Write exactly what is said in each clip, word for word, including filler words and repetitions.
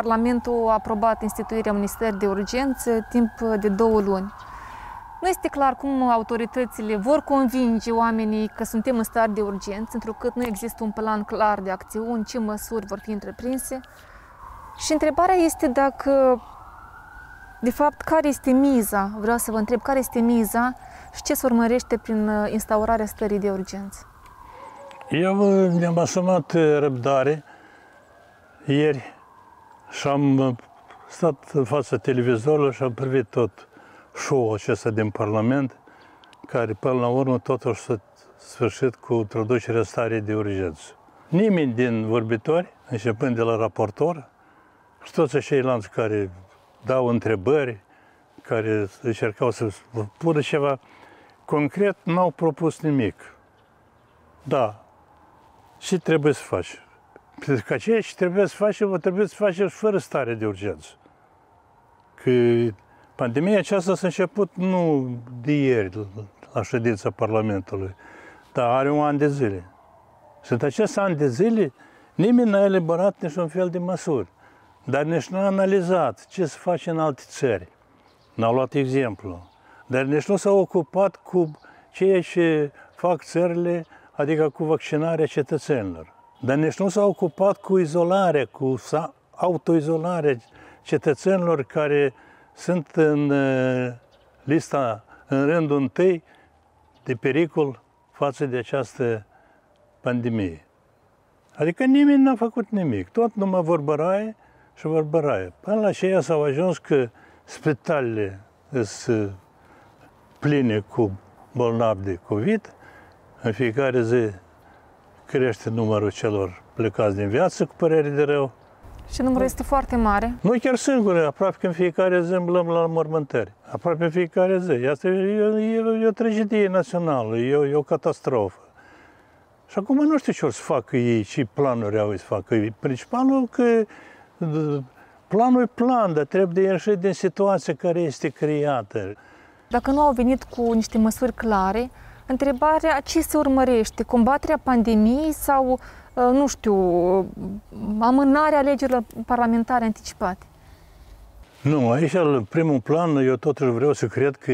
Parlamentul a aprobat instituirea unui stări de urgență timp de două luni. Nu este clar cum autoritățile vor convinge oamenii că suntem în stare de urgență, pentru că nu există un plan clar de acțiuni, ce măsuri vor fi întreprinse. Și întrebarea este dacă, de fapt, care este miza, vreau să vă întreb, care este miza și ce se urmărește prin instaurarea stării de urgență? Eu mi-am asumat răbdare ieri și am stat în fața televizorului și am privit tot show-ul acesta din Parlament, care până la urmă totuși s-a sfârșit cu traducerea stării de urgență. Nimeni din vorbitori, începând de la raportor, și toți ceilalți care dau întrebări, care încercau să pună ceva concret, n-au propus nimic. Da, ce trebuie să faci? Pentru că ceea ce trebuie să facem, o trebuie să facem fără stare de urgență. Că pandemia aceasta s-a început nu de ieri, la ședința Parlamentului, dar are un an de zile. Și în acest an de zile, nimeni n-a elaborat niciun fel de măsuri, dar nici n-a analizat ce se face în alte țări. N-au luat exemplu, dar nici nu s-au ocupat cu ceea ce fac țările, adică cu vaccinarea cetățenilor. Dar nici nu s-a ocupat cu izolarea, cu autoizolarea cetățenilor care sunt în lista, în rândul întâi de pericol față de această pandemie. Adică nimeni n-a făcut nimic, tot numai vorbăraie și vorbăraie. Până la aceea s-au ajuns că spitalele sunt pline cu bolnavi de COVID, în fiecare zi crește numărul celor plecați din viață, cu părere de rău. Și numărul este foarte mare. Noi chiar singuri, aproape că în fiecare zi îmblăm la mormântări. Aproape în fiecare zi. Asta e, e, e o tragedie națională, e, e o catastrofă. Și acum nu știu ce o să facă ei, ce planuri au să facă ei. Principalul că planul e plan, dar trebuie de ieșit din situația care este creată. Dacă nu au venit cu niște măsuri clare, întrebarea ce se urmărește, combaterea pandemiei sau, nu știu, amânarea alegerilor parlamentare anticipate? Nu, aici, în primul plan, eu totuși vreau să cred că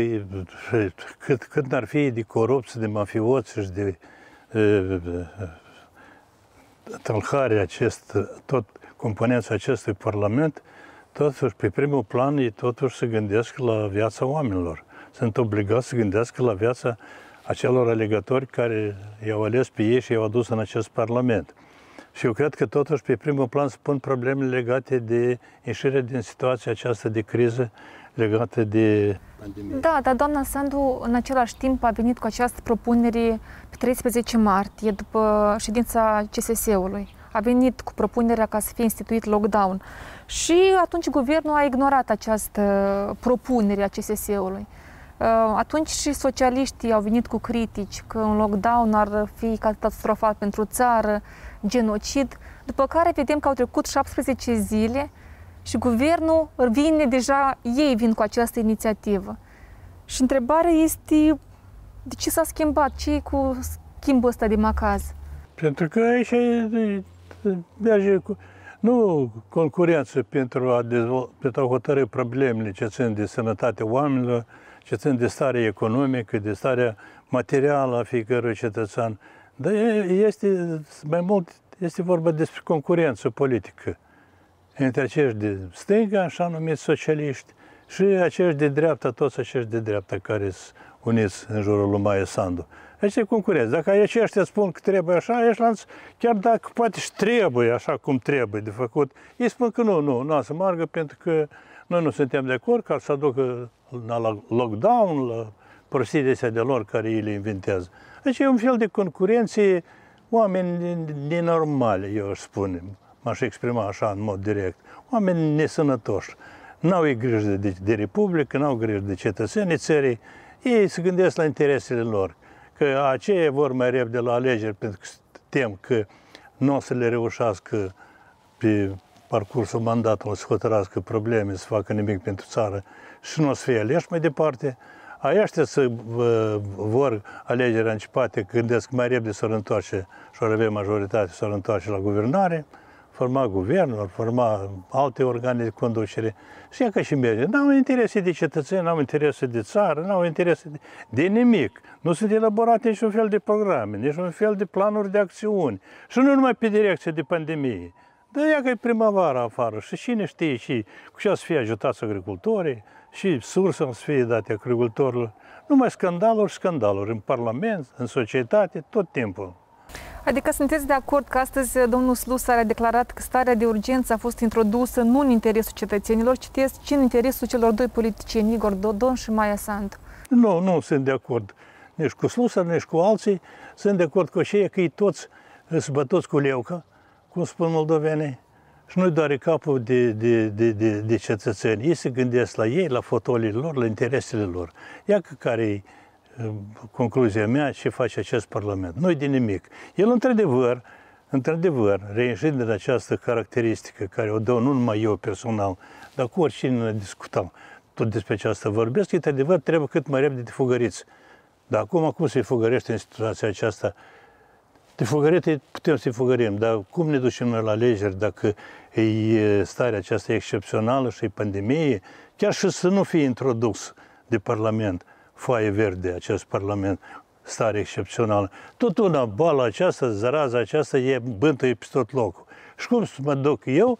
cât, cât n-ar fi de corupție, de mafioți și de tălhare acest, tot componența acestui parlament, totuși, pe primul plan, ei totuși se gândesc la viața oamenilor. Sunt obligați să gândească la viața acelor alegători care i-au ales pe ei și i-au adus în acest Parlament. Și eu cred că totuși pe primul plan se pun problemele legate de ieșirea din situația aceasta de criză legată de pandemie. Da, dar doamna Sandu în același timp a venit cu această propunere pe treisprezece martie, după ședința C S S-ului. A venit cu propunerea ca să fie instituit lockdown. Și atunci guvernul a ignorat această propunere a C S S-ului. Atunci și socialiștii au venit cu critici că un lockdown ar fi catastrofal pentru țară, genocid, după care vedem că au trecut șaptesprezece zile și guvernul vine deja, ei vin cu această inițiativă. Și întrebarea este de ce s-a schimbat, ce e cu schimbul ăsta de macaz? Pentru că aici merge cu... Nu concurență pentru a, dezvol... pentru a hotărâi problemele ce țin de sănătatea oamenilor, ce țin de starea economică, de starea materială a fiecărui cetățean. Dar este, mai mult, este vorba despre concurență politică între acești de stânga, așa numiți socialiști, și acești de dreapta, toți acești de dreapta care sunt uniți în jurul lui Maia Sandu. Aici e concurență. Dacă aceștia spun că trebuie așa, ăștia, chiar dacă poate și trebuie așa cum trebuie de făcut, ei spun că nu, nu, nu o să meargă pentru că noi nu suntem de acord ca să aducă la lockdown, la prostiile astea de lor care ei le inventează. Deci e un fel de concurenție, oameni nenormale, eu aș spune, m-aș exprima așa în mod direct, oameni nesănătoși. N-au ei grijă de, de Republică, n-au grijă de cetățenii țării, ei se gândesc la interesele lor, că aceia vor mai repede la alegeri pentru că tem că nu o să le reușească pe parcursul mandatului să hotărască probleme, să facă nimic pentru țară și nu o să fie aleși mai departe. Aieștia să uh, vor alegeri anticipate, gândesc mai repede să o întoarce și o avea majoritate, să o întoarce la guvernare, forma guvernul, ar forma alte organe de conducere. Știa că și merge. N-au interese de cetățeni, n-au interese de țară, n-au interese de, de nimic. Nu sunt elaborate niciun fel de programe, niciun fel de planuri de acțiuni. Și nu numai pe direcție de pandemie. Dar ia că e primăvara afară și cine știe și cu ce să fie ajutați agricultorii și sursa să fie date agricultorilor. Numai scandaluri și scandaluri în Parlament, în societate, tot timpul. Adică sunteți de acord că astăzi domnul Slusar a declarat că starea de urgență a fost introdusă nu în interesul cetățenilor, citesc, ci în interesul celor doi politicieni, Igor Dodon și Maia Sandu. Nu, nu sunt de acord nici cu Slusar, nici cu alții. Sunt de acord cu aceia că ei toți sunt bătuți cu leuca, cum spun moldovenii, și nu-i doare capul de, de, de, de, de cetățeni. Ei se gândesc la ei, la fotolile lor, la interesele lor. Ia că care-i concluzia mea, ce face acest Parlament. Nu-i de nimic. El, într-adevăr, într-adevăr, reieșind din această caracteristică, care o dau nu numai eu personal, dar cu oricine ne discutăm tot despre aceasta vorbesc, într-adevăr, trebuie cât mai repede de fugăriți. Dar acum, cum se fugărește în situația aceasta? De fugărite putem să-i fugărim, dar cum ne ducem noi la alegeri dacă e starea aceasta excepțională și e pandemie? Chiar și să nu fie introdus de Parlament, foaie verde, acest Parlament, stare excepțională. Tot una, boala aceasta, zaraza aceasta, e bântuie pe tot locul. Și cum să mă duc eu,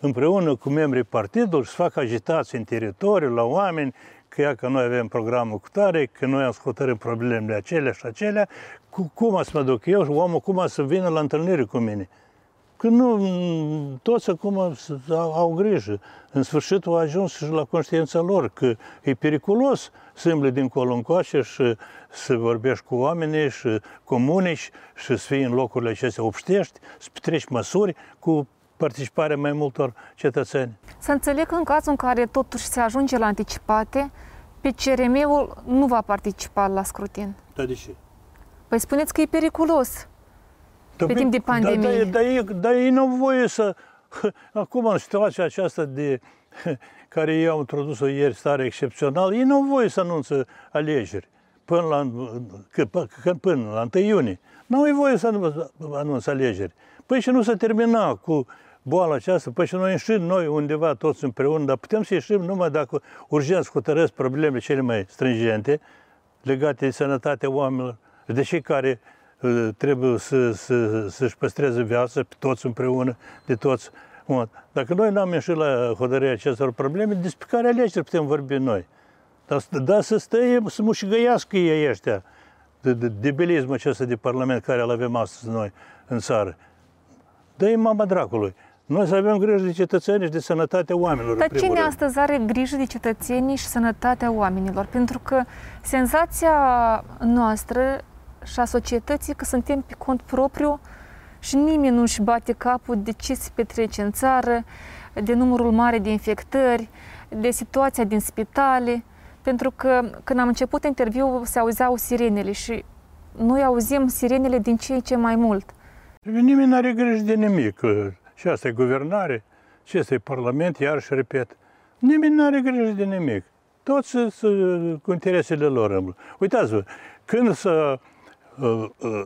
împreună cu membrii partidului, să fac agitații în teritoriu, la oameni, că ia că noi avem programul cu tare, că noi ascultăm problemele acelea și acelea, cu, cum să mă duc eu și omul cum să vină la întâlnire cu mine? Că nu, toți acum au, au grijă. În sfârșit au ajuns și la conștiința lor că e periculos să îmbli dincolo încoace și să vorbești cu oamenii și comunici și să fii în locurile acestea obștești, să petreci măsuri cu participarea mai multor cetățeni. Să înțeleg că în cazul în care totuși se ajunge la anticipate, P C R M-ul nu va participa la scrutin. Da, de ce? Păi spuneți că e periculos da, pe timp de pandemie. Dar da, da, da, ei nu au voie să... Acum, în situația aceasta de... care ei au introdus-o ieri, stare excepțională, ei nu au voie să anunță alegeri până la, până la întâi iunie. Nu au voie să anunță alegeri. Păi și nu se termina cu boala aceasta, păi și noi ieșim noi undeva toți împreună, dar putem să ieșim numai dacă urgenți hotărăsc problemele cele mai stringente legate de sănătatea oamenilor, de cei care uh, trebuie să, să, să-și păstreze viața pe toți împreună, de toți. Dacă noi n-am ieșit la hotărârea acestor probleme, despre care alegeri putem vorbi noi? Dar, dar să stăie, să mușigăiască ei ăștia, de, de, debilismul acesta de Parlament care îl avem astăzi noi în țară. Dă-i mama dracului. Noi să avem grijă de cetățeni și de sănătatea oamenilor. Dar cine astăzi are grijă de cetățenii și sănătatea oamenilor? Pentru că senzația noastră și a societății că suntem pe cont propriu și nimeni nu își bate capul de ce se petrece în țară, de numărul mare de infectări, de situația din spitale. Pentru că când am început interviul se auzeau sirenele și noi auzim sirenele din ce în ce mai mult. Nimeni nu are grijă de nimic. Și asta e guvernare, și asta e Parlament, iarăși repet. Nimeni nu are grijă de nimic. Toți sunt cu interesele lor. Uitați-vă, când să, uh, uh,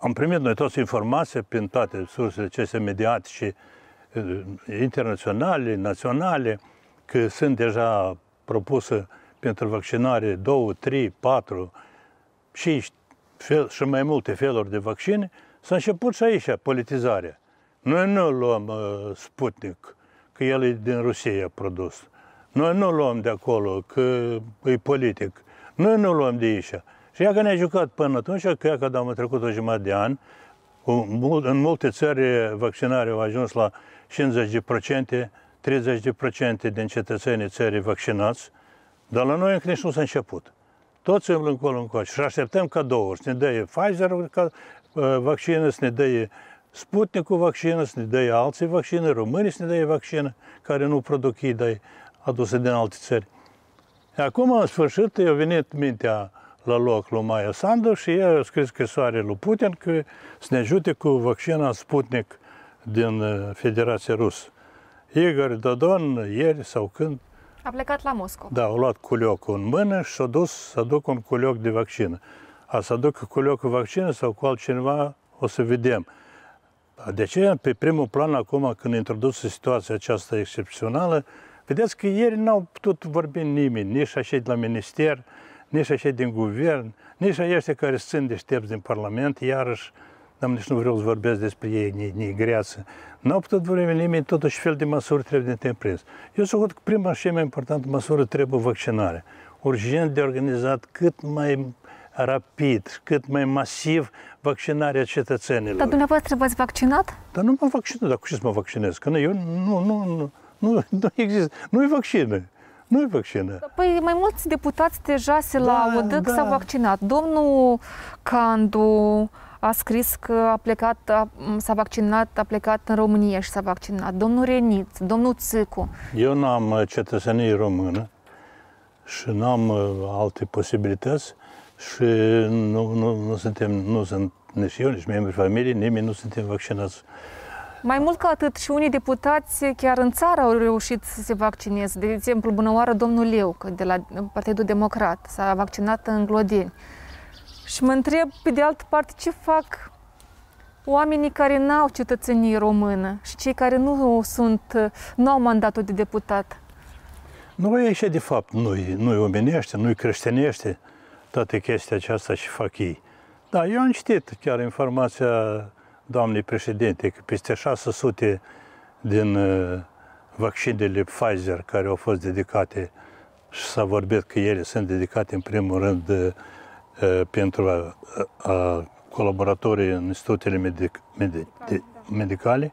am primit noi toți informații prin toate sursele acestea mediatice, uh, internaționale, naționale, că sunt deja propuse pentru vaccinare două, trei, patru și, fel, și mai multe feluri de vaccine, s-a început și aici politizarea. Noi nu luăm uh, Sputnik, că el e din Rusia produs. Noi nu luăm de acolo, că e politic. Noi nu luăm de aici. Și ea că ne-a jucat până atunci, că ea că am trecut o jumătate de an, în multe țări vaccinarea a ajuns la cincizeci la sută, treizeci la sută din cetățenii țării vaccinați, dar la noi încă nici nu s-a început. Toți îmblă încolo încoace și așteptăm cadouri. Să ne dă Pfizer ca uh, vaccină, să ne dă Sputnik-ul vaccină, să ne dă alții vaccină, românii să ne dă vaccină, care nu produc ei, dar aduse din alte țări. Acum, în sfârșit, i-a venit mintea la loc lui Maia Sandu și ea a scris scrisoare lui Putin că să ne ajute cu vaccina Sputnik din Federația Rusă. Igor Dodon, ieri sau când, a plecat la Moscova. Da, a luat culiocul în mână și s-a dus să aducă un culioc de vaccină. A să aducă culiocul vaccină sau cu altcineva, o să vedem. De aceea, pe primul plan, acum, când introdusă situația aceasta excepțională, vedeți că ieri n-au putut vorbi nimeni, nici așa de la minister, nici așa din guvern, nici aceștia care sunt deștepți din Parlament, iarăși, dar nici nu vreau să vorbesc despre ei, nici ni greață. N-au putut vorbi nimeni, totuși fel de măsuri trebuie de prins. Eu sunt că prima și mai importantă măsură trebuie vaccinare. Urgent de organizat cât mai rapid, cât mai masiv vaccinarea cetățenilor. Dar dumneavoastră v-ați vaccinat? Dar nu m-am vaccinat, dar cu ce să mă vaccinez? Că eu nu, nu, nu, nu, nu există, nu-i vaccină. Nu-i vaccină. Păi mai mulți deputați deja se laudă că s-au vaccinat. Domnul Candu a scris că a plecat, s-a vaccinat, a plecat în România și s-a vaccinat. Domnul Reniț, domnul Țicu. Eu nu am cetățenie română și nu am alte posibilități și nu, nu, nu suntem, nu sunt nici eu, nici membrii familiei, nimeni nu suntem vaccinați. Mai mult ca atât, și unii deputați chiar în țară au reușit să se vaccineze. De exemplu, bunăoară domnul Leu, de la Partidul Democrat, s-a vaccinat în Glodieni. Și mă întreb, pe de altă parte, ce fac oamenii care nu au cetățenie română și cei care nu sunt, nu au mandatul de deputat? Nu, e și de fapt, nu-i nu omenește, nu-i creștinește toate chestia aceasta și fac ei. Da, eu am citit chiar informația doamnei președinte că peste șase sute din uh, vaccinele Pfizer care au fost dedicate, și s-a vorbit că ele sunt dedicate în primul rând uh, pentru a, a colaboratorii în institutele medic, medic, medicale,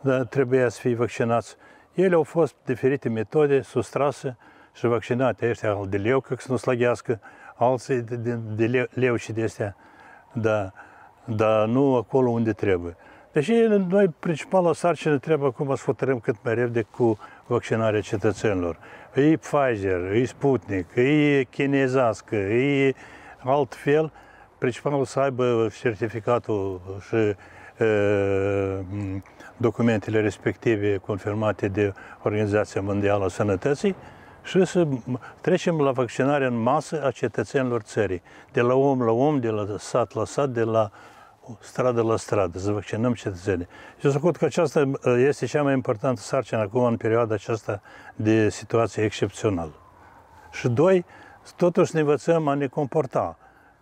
dar trebuia să fie vaccinați. Ele au fost diferite metode sustrase și vaccinate. Ăștia al de leu, ca să nu slăgească, alții de, de, de leu, leu și de astea, dar da, nu acolo unde trebuie. Deci noi, principala sarcină, trebuie acum să hotărâm cât mai repede cu vaccinarea cetățenilor. E Pfizer, e Sputnik, e chinezească, e altfel, principalul să aibă certificatul și e, documentele respective confirmate de Organizația Mondială a Sănătății și să trecem la vaccinarea în masă a cetățenilor țării. De la om la om, de la sat la sat, de la stradă la stradă, să vaccinăm cetățenii. Și eu cred că aceasta este cea mai importantă sarcină acum în perioada aceasta de situație excepțională. Și doi, totuși ne învățăm a ne comporta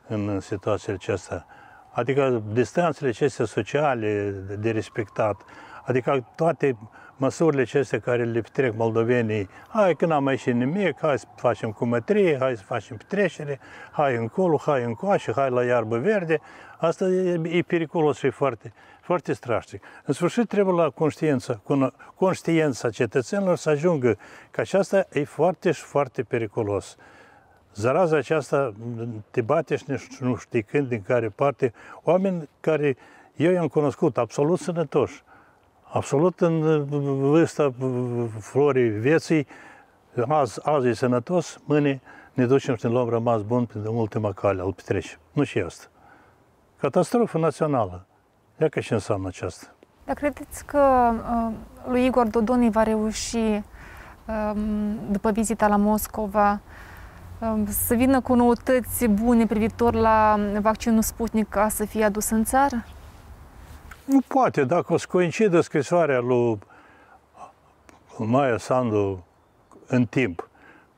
în situația aceasta. Adică distanțele acestea sociale de respectat, adică toate măsurile acestea care le petrec moldovenii, hai că n-am ieșit nimic, hai să facem cumătrie, hai să facem petrecere, hai încolo, hai încoace, hai la iarbă verde, asta e, e periculos și foarte, foarte strașnic. În sfârșit trebuie la conștiința, conștiința cetățenilor să ajungă că aceasta e foarte și foarte periculos. Zaraza aceasta te bate și nu știi când, din care parte, oameni care eu i-am cunoscut absolut sănătoși, absolut în vârsta florii vieții, azi, azi e sănătos, mâine ne ducem și ne luăm rămas bun pe ultima cale al petrece. Nu și asta. Catastrofă națională. Ia că ce înseamnă aceasta. Dar credeți că uh, lui Igor Dodon va reuși, uh, după vizita la Moscova, să vină cu noutăți bune privitor la vaccinul Sputnik ca să fie adus în țară? Nu poate. Dacă o să coincidă scrisoarea lui Maia Sandu în timp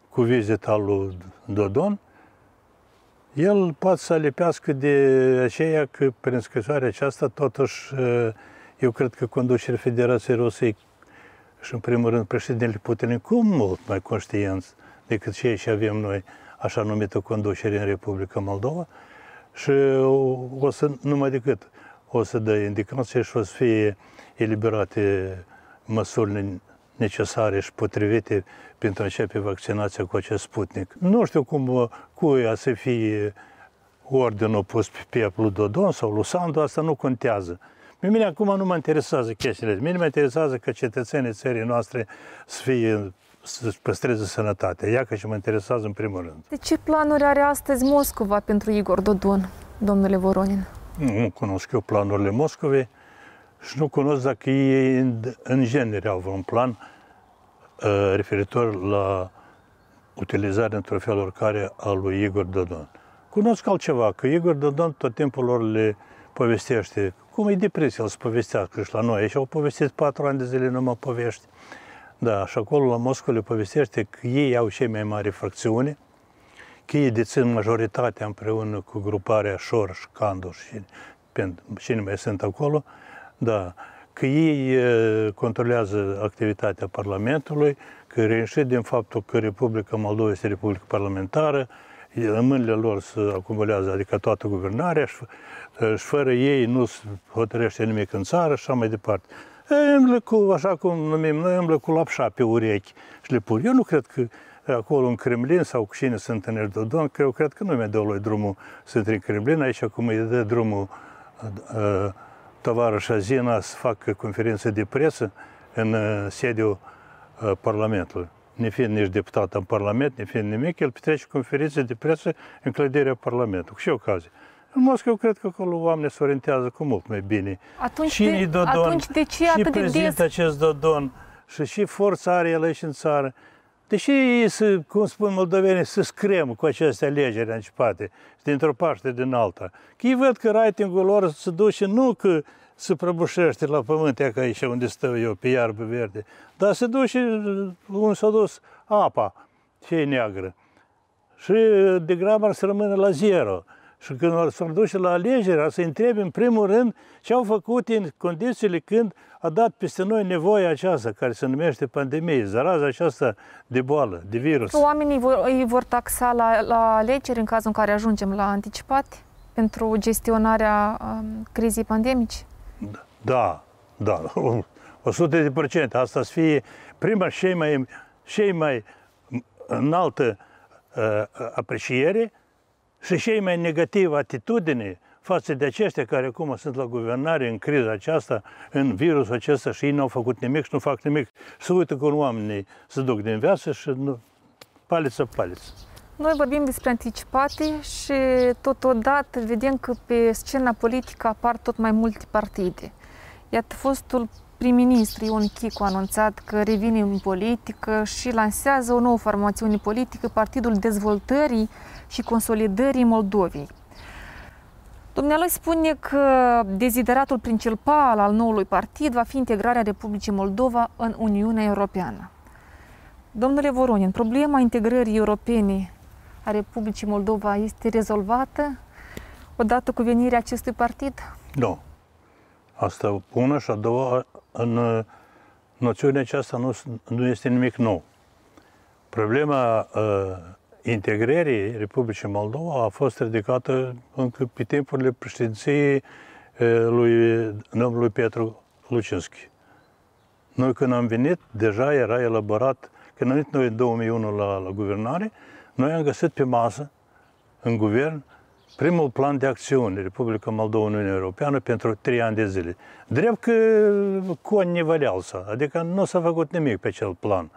cu vizita lui Dodon, el poate să alipească de aceea că prin scrisoarea aceasta totuși eu cred că conducerea Federației Rusă și în primul rând președintele Putin cu mult mai conștienți decât ceea ce avem noi, așa numită conducere în Republica Moldova, și o, o să, numai decât, o să dă indicație și o să fie eliberate măsurile necesare și potrivite pentru a începe vaccinația cu acest Sputnik. Nu știu cum cuia să fie ordinul pus pe pieptul lui Dodon sau lui Sandu, asta nu contează. Pe mine acum nu mă interesează chestiile. Mine mă interesează că cetățenii țării noastre să fie să-și păstreze sănătatea. Ia că și mă interesează în primul rând. De ce planuri are astăzi Moscova pentru Igor Dodon, domnule Voronin? Nu cunosc eu planurile Moscovei și nu cunosc dacă ei în genere au un plan uh, referitor la utilizarea într-un fel oricare a lui Igor Dodon. Cunosc altceva, că Igor Dodon tot timpul lor le povestește Cum e depresia, el se povestea, că și la noi. Și au povestit patru ani de zile numai povești. Da, și acolo la Moscova le povestește că ei au cei mai mari fracțiuni, că ei dețin majoritatea împreună cu gruparea Șor și Candu și cine mai sunt acolo, da, că ei controlează activitatea Parlamentului, că reînșit din faptul că Republica Moldova este Republica Parlamentară, în mâinile lor se acumulează, adică toată guvernarea și, și fără ei nu se hotărăște nimic în țară și așa mai departe. Ei îmblă cu, așa cum numim noi, îmblă cu lapșa pe urechi și le pun. Eu nu cred că acolo în Kremlin sau cu cine sunt în Dodon, eu cred că nu mi-a dă lui drumul să intri în Kremlin, aici acum îi dă drumul tovarășa Zina să facă conferință de presă în sediul Parlamentului. Ne fiind nici deputat în Parlament, ne fiind nimic, el petrece conferințe de presă în clădirea Parlamentului. Ce ocazie? În Moscova, eu cred că acolo oamenii se orientează cu mult mai bine. Atunci de, Dodon, atunci de ce atât de des? Acest Dodon și și forța are el aici în țară. Deși, cum spun moldovenii, se scremă cu aceste alegeri anticipate, dintr-o parte din alta. Că ei văd că ratingul lor se duce nu că se prăbușește la pământ, ca aici unde stau eu, pe iarbă verde, dar se duce unde s-a dus apa, ce e neagră. Și degrabă ar să rămână la zero. Și când s-ar duce la alegeri, ar să-i întrebe în primul rând ce au făcut în condițiile când a dat peste noi nevoia aceasta, care se numește pandemie, zaraza aceasta de boală, de virus. Oamenii îi vor taxa la, la alegeri în cazul în care ajungem la anticipat pentru gestionarea um, crizei pandemici? Da, da, o sută la sută. Asta să fie prima și mai, și mai înaltă uh, apreciere și cei mai negativă atitudine față de aceștia care acum sunt la guvernare în criza aceasta, în virusul acesta și ei n-au făcut nimic și nu fac nimic. Se uită cum oamenii se duc din viață și nu, paliță, paliță. Noi vorbim despre anticipate și totodată vedem că pe scena politică apar tot mai multe partide. Iată, fostul prim-ministru Ion Chicu a anunțat că revine în politică și lansează o nouă formațiune politică, Partidul Dezvoltării și Consolidării Moldovei. Dumnealui spune că dezideratul principal al noului partid va fi integrarea Republicii Moldova în Uniunea Europeană. Domnule Voronin, problema integrării europene a Republicii Moldova este rezolvată odată cu venirea acestui partid? Nu. Asta una și a doua, în noțiunea aceasta nu, nu este nimic nou. Problema uh, integrării Republicii Moldova a fost ridicată încă pe timpurile președinției uh, lui domnului Petru Lucinschi. Noi când am venit, deja era elaborat, când am venit noi în două mii unu la, la guvernare, noi am găsit pe masă, în guvern, primul plan de acțiune, Republica Moldova, Uniunea Europeană, pentru trei ani de zile. Drept că coni valeau, adică nu s-a făcut nimic pe acel plan.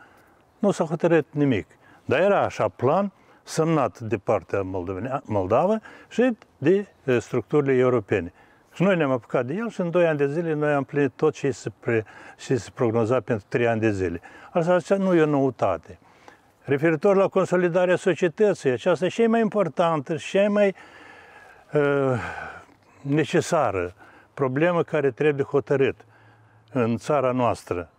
Nu s-a hotărât nimic. Dar era așa plan, semnat de partea moldavă și de structurile europene. Și noi ne-am apucat de el și în doi ani de zile noi am plinit tot ce se, pre, ce se prognoza pentru trei ani de zile. Asta, asta nu e o noutate. Referitor la consolidarea societății, aceasta e cea mai importantă și cea mai necesară, problemă care trebuie hotărât în țara noastră,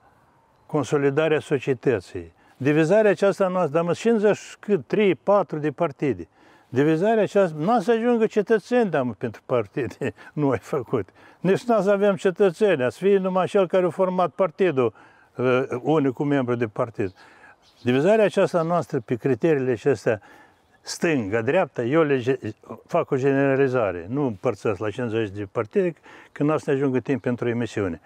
consolidarea societății, divizarea aceasta noastră, dar mă cincizeci, trei, patru de partide, divizarea aceasta, n-a să ajungă cetățeni, dar pentru partide nu ai făcut, nici n-a să avem cetățeni, a să fie numai cel care a format partidul, unicul membru de partid. Divizarea aceasta noastră pe criteriile acestea, stânga, dreapta, eu le fac o generalizare. Nu împărțesc la cincizeci de partide, că n-a să ne ajungă timp pentru emisiune.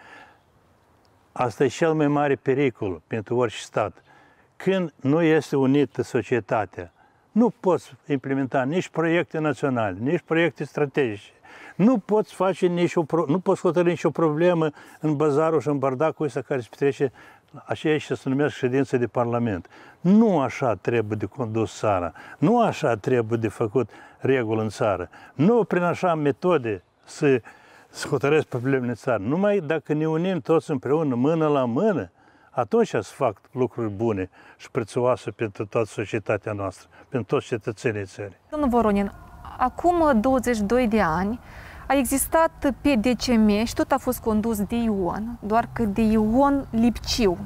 Asta e cel mai mare pericol pentru orice stat. Când nu este unită societatea, nu poți implementa nici proiecte naționale, nici proiecte strategice. Nu poți face nici o, nu poți hotărî nici o problemă în bazarul și în bardacul ăsta care se petrece. Așa și se numesc ședințe de Parlament. Nu așa trebuie de condus țara. Nu așa trebuie de făcut reguli în țară. Nu prin așa metode să, să hotărăsc problemele țară. Numai dacă ne unim toți împreună, mână la mână, atunci se fac lucruri bune și prețioase pentru toată societatea noastră, pentru toți cetățenii țării. Domnul Voronin, acum douăzeci și doi de ani, a existat P D C M și tot a fost condus de Ion, doar că de Ion Lipciu,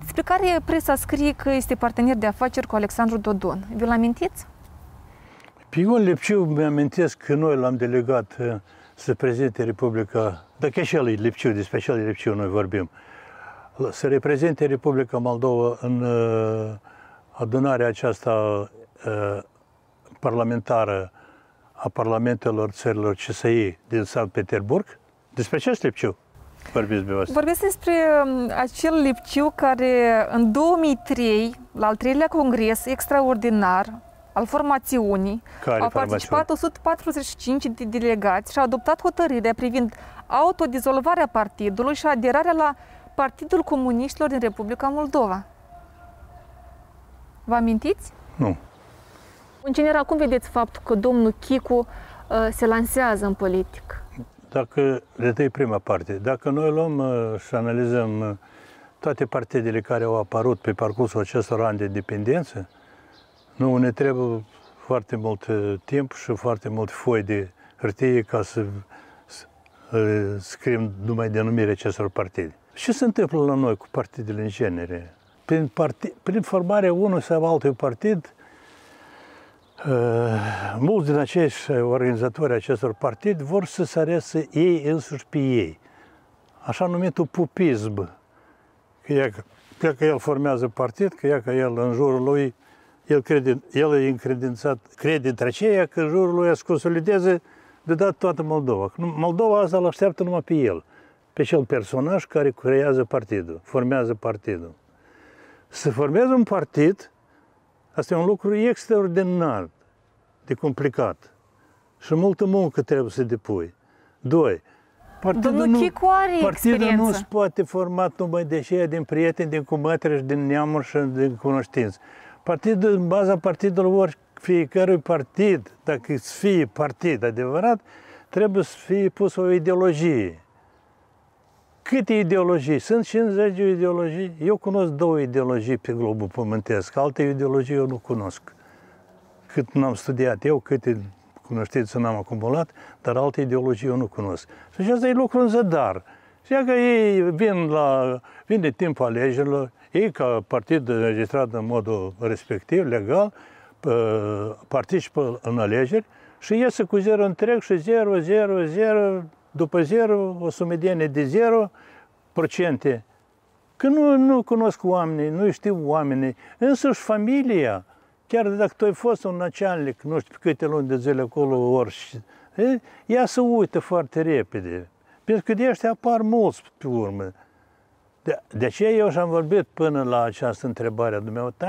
despre care presa scrie că este partener de afaceri cu Alexandru Dodon. Vi-l amintiți? Pe Ion Lipciu mi-amintesc că noi l-am delegat să prezinte Republica, dacă așa e Lipciu, despre așa e Lipciu noi vorbim, să reprezinte Republica Moldova în adunarea aceasta parlamentară a parlamentelor țărilor C S I din Sankt Petersburg. Despre acest Lipciu vorbiți dumneavoastră? Vorbesc despre acel Lipciu care în două mii trei, la al treilea congres extraordinar al formațiunii, care au participat o sută patruzeci și cinci de delegați și au adoptat hotărârea privind autodizolvarea partidului și aderarea la Partidul Comuniștilor din Republica Moldova. Vă amintiți? Nu. În general, cum vedeți faptul că domnul Chicu uh, se lansează în politic? Dacă redai prima parte, dacă noi luăm uh, și analizăm toate partidele care au apărut pe parcursul acestor ani de independență, nu ne trebuie foarte mult uh, timp și foarte mult foi de hârtie ca să uh, scriem numai denumirea acestor partide. Ce se întâmplă la noi cu partidele în genere? Prin, partid, prin formarea unui sau altui partid, Uh, mulți din acești organizatori acestor partid vor să se arese ei însuși pe ei. Așa numitul pupism. Că ea, că, că el formează partid, că, ea, că el în jurul lui, el, crede, el e încredințat, crede între aceea că în jurul lui se consolideze de dat toată Moldova. Moldova asta îl așteaptă numai pe el, pe cel personaj care creează partidul, formează partidul. Să formeze un partid, asta e un lucru extraordinar de complicat și multă muncă trebuie să depui. Doi, partidul nu, partidul nu se poate forma numai de aceea din prieteni, din cumătri și din neamuri și din cunoștință. Partidul, în baza partidului, ori fiecărui partid, dacă îți fie partid adevărat, trebuie să fie pus o ideologie. Câte ideologii? Sunt cincizeci de ideologii. Eu cunosc două ideologii pe globul pământesc. Alte ideologii eu nu cunosc. Cât n-am studiat eu, câte cunoștințe n-am acumulat, dar alte ideologii eu nu cunosc. Și acesta e lucru în zadar. Și că ei vin, la, vin de timpul alegerilor, ei ca partid înregistrat în modul respectiv, legal, participă în alegeri și iese cu zero întreg și zero, zero, zero, după zero, o sumedenie de zero procente, că nu, nu cunosc oamenii, nu știu oamenii, însuși familia, chiar dacă tu ai fost un nacealnic, nu știu câte luni de zile acolo, ori, ea se uită foarte repede, pentru că de ăștia apar mulți pe urmă. De, de aceea eu și-am vorbit până la această întrebare a dumneavoastră,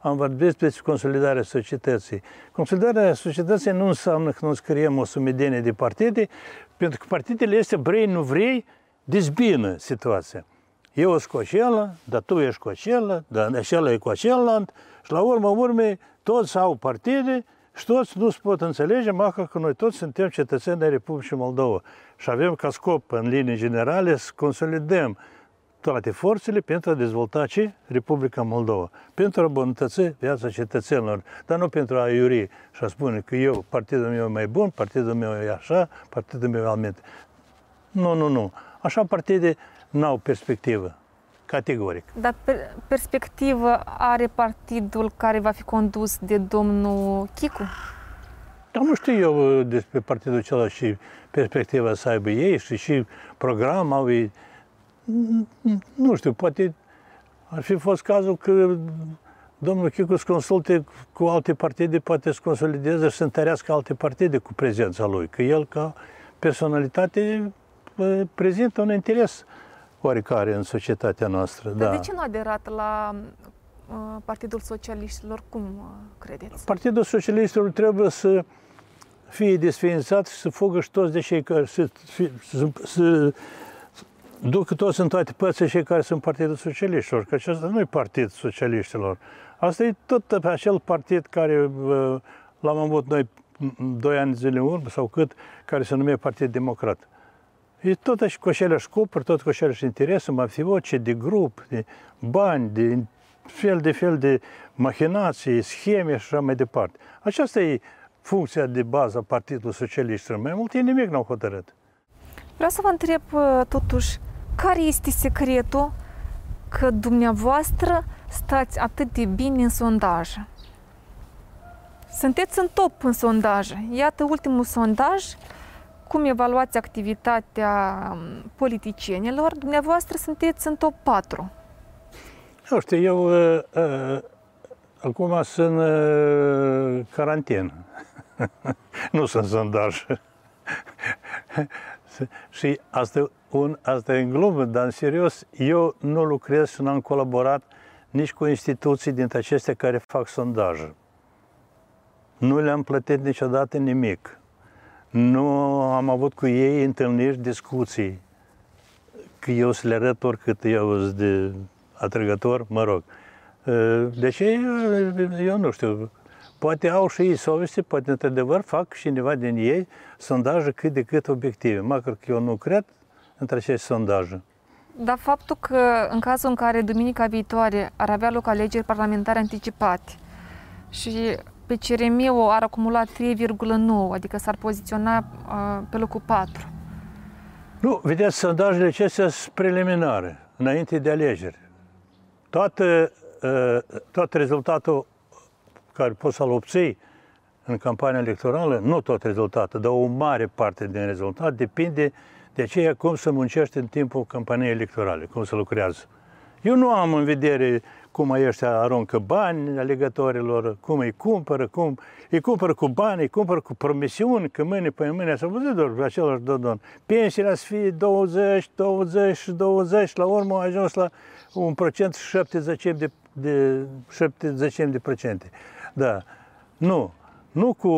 am vorbit despre consolidarea societății. Consolidarea societății nu înseamnă că nu scriem o sumedenie de partide, pentru că partidele astea, vrei, nu vrei, dezbină situația. Eu sunt cu acela, dar tu ești cu acela, dar acela e cu acela, și la urmă urmei toți au partide și toți nu se pot înțelege, măcar că noi toți suntem cetățeni ai Republicii Moldova și avem ca scop, în linii generale, să consolidăm toate forțele pentru a dezvolta ce? Republica Moldova. Pentru a îmbunătăți viața cetățenilor, dar nu pentru a iuri și a spune că eu, partidul meu e mai bun, partidul meu e așa, partidul meu e almente. Nu, nu, nu. Așa partide n-au perspectivă. Categoric. Dar per- perspectivă are partidul care va fi condus de domnul Chicu? Dar nu știu eu despre partidul celălalt și perspectiva să aibă ei și și program au ei. Nu știu, poate ar fi fost cazul că domnul Chicu se consulte cu alte partide, poate se consolideze și să întărească alte partide cu prezența lui, că el ca personalitate prezintă un interes oarecare în societatea noastră. Dar da. De ce nu a aderat la Partidul Socialiștilor, cum credeți? Partidul Socialiștilor trebuie să fie desființat și să fugă și toți de cei care să, să, să duc toți în toate părțile cei care sunt Partidul Socialiștilor, că acesta nu e Partidul Socialiștilor. Asta e tot acel partid care l-am avut noi doi ani zile în urmă sau cât, care se numește Partidul Democrat. E tot așa cu aceleași scopuri, tot cu aceleași interese, mafioce, de grup, de bani, de fel de fel de machinații, scheme și așa mai departe. Aceasta e funcția de bază a Partidului Socialiștilor, mai mult ei nimic n-au hotărât. Vreau să vă întreb totuși, care este secretul că dumneavoastră stați atât de bine în sondaje? Sunteți în top în sondaje. Iată ultimul sondaj, cum evaluați activitatea politicienilor. Dumneavoastră sunteți în top patru. Nu știu, eu uh, uh, acum sunt în uh, carantină. Nu sunt sondaj. Și asta, un, asta e în glumă, dar în serios, eu nu lucrez și n-am colaborat nici cu instituții dintre acestea care fac sondaje. Nu le-am plătit niciodată nimic. Nu am avut cu ei întâlniri, discuții. Că eu să le arăt oricât eu sunt de atrăgător, mă rog. Deci eu nu știu. Poate au și ei soveste, poate într-adevăr fac cineva din ei sondaje cât de cât obiective. Măcar că eu nu cred între aceste sondaje. Dar faptul că în cazul în care duminica viitoare ar avea loc alegeri parlamentare anticipate și P C R M-ul ar acumula trei virgulă nouă, adică s-ar poziționa pe locul patru. Nu, vedeți, sondajele acestea sunt preliminare, înainte de alegeri. Toată, tot rezultatul care poți să-l obții în campania electorală, nu tot rezultatul, dar o mare parte din rezultat depinde de aceea cum se muncește în timpul campaniei electorale, cum se lucrează. Eu nu am în vedere cum ăștia aruncă bani alegătorilor, cum îi cumpără, cum îi cumpără cu bani, îi cumpără cu promisiuni, că mâine pe mâine s-a văzut doar același Dodon. Pensiile ar fi douăzeci, douăzeci, douăzeci, la urmă a ajuns la un procent șaptezeci de procente. Da. Nu. Nu cu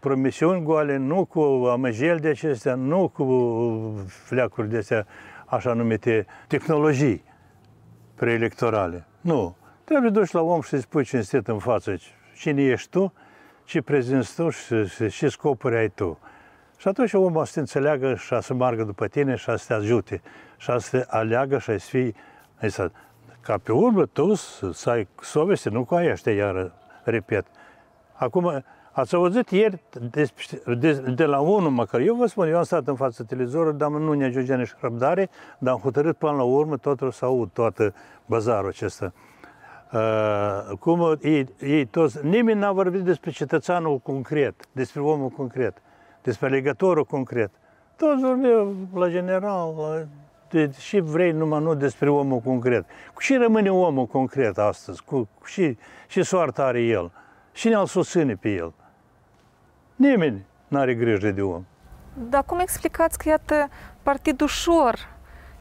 promisiuni goale, nu cu amăjeli de acestea, nu cu fleacuri de astea, așa numite tehnologii preelectorale. Nu. Trebuie duși la om și să-i spui cinstit în față cine ești tu, ce prezinți tu și ce scopuri ai tu. Și atunci omul să te înțeleagă și a să meargă după tine și a să te ajute. Și a să te aleagă și a să fii... Ca pe urmă tu să ai soveste, nu cu aia ăștia, iară, repet. Acum, ați auzit ieri de, de, de la unul măcar. Eu vă spun, eu am stat în fața televizorului, dar nu ne ajungea nici răbdare, dar am hotărât până la urmă totul să aud, toată bazarul acesta. Uh, cum ei, ei toți, nimeni n-a vorbit despre cetățeanul concret, despre omul concret, despre legătorul concret. Toți vorbeau la general, la, de, și vrei numai nu despre omul concret. Cu ce rămâne omul concret astăzi? Cu, cu și, și soarta are el? Cine îl susține pe el? Nimeni n-are grijă de om. Dar cum explicați că, iată, partidul ușor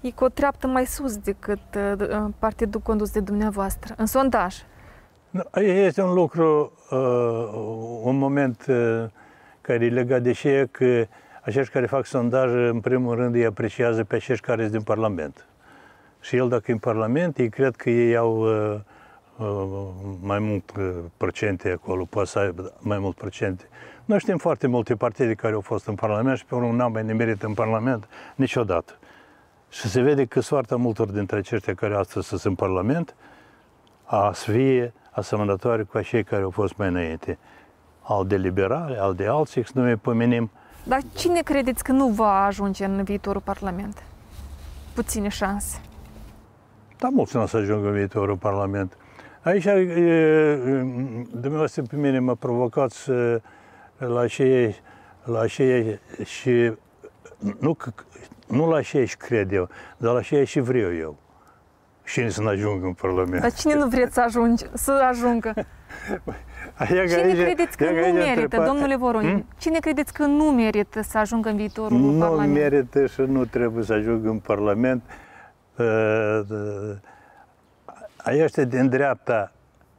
e cu o treaptă mai sus decât uh, partidul condus de dumneavoastră, în sondaj? Este un lucru, uh, un moment uh, care e legat de ceea că acești care fac sondaje, în primul rând, îi apreciază pe acești care sunt din Parlament. Și el, dacă e în Parlament, ei cred că ei au... Uh, mai mult procente acolo, poate să aibă mai mult procente. Noi știm foarte multe partide care au fost în Parlament și pe urmă n-au mai nimerit în Parlament niciodată. Și se vede că soarta multor dintre aceștia care astăzi sunt în Parlament a să fie asemănătoare cu acei care au fost mai înainte. Al de liberale, al de alții, să nu ne pomenim. Dar cine credeți că nu va ajunge în viitorul Parlament? Puține șanse. Da, mulți nu o să ajungă în viitorul Parlament. Aici, dumneavoastră, pe mine mă provocați la cei, la cei și, nu, nu la cei și cred eu, dar la cei și vreau eu. Cine să nu ajungă în Parlament? Dar cine nu vreți să, ajunge, să ajungă? Cine credeți că nu merită, domnule Voronin? Cine credeți că nu merită să ajungă în viitorul nu Parlament? Nu merită și nu trebuie să ajungă în Parlament. Aia este din dreapta,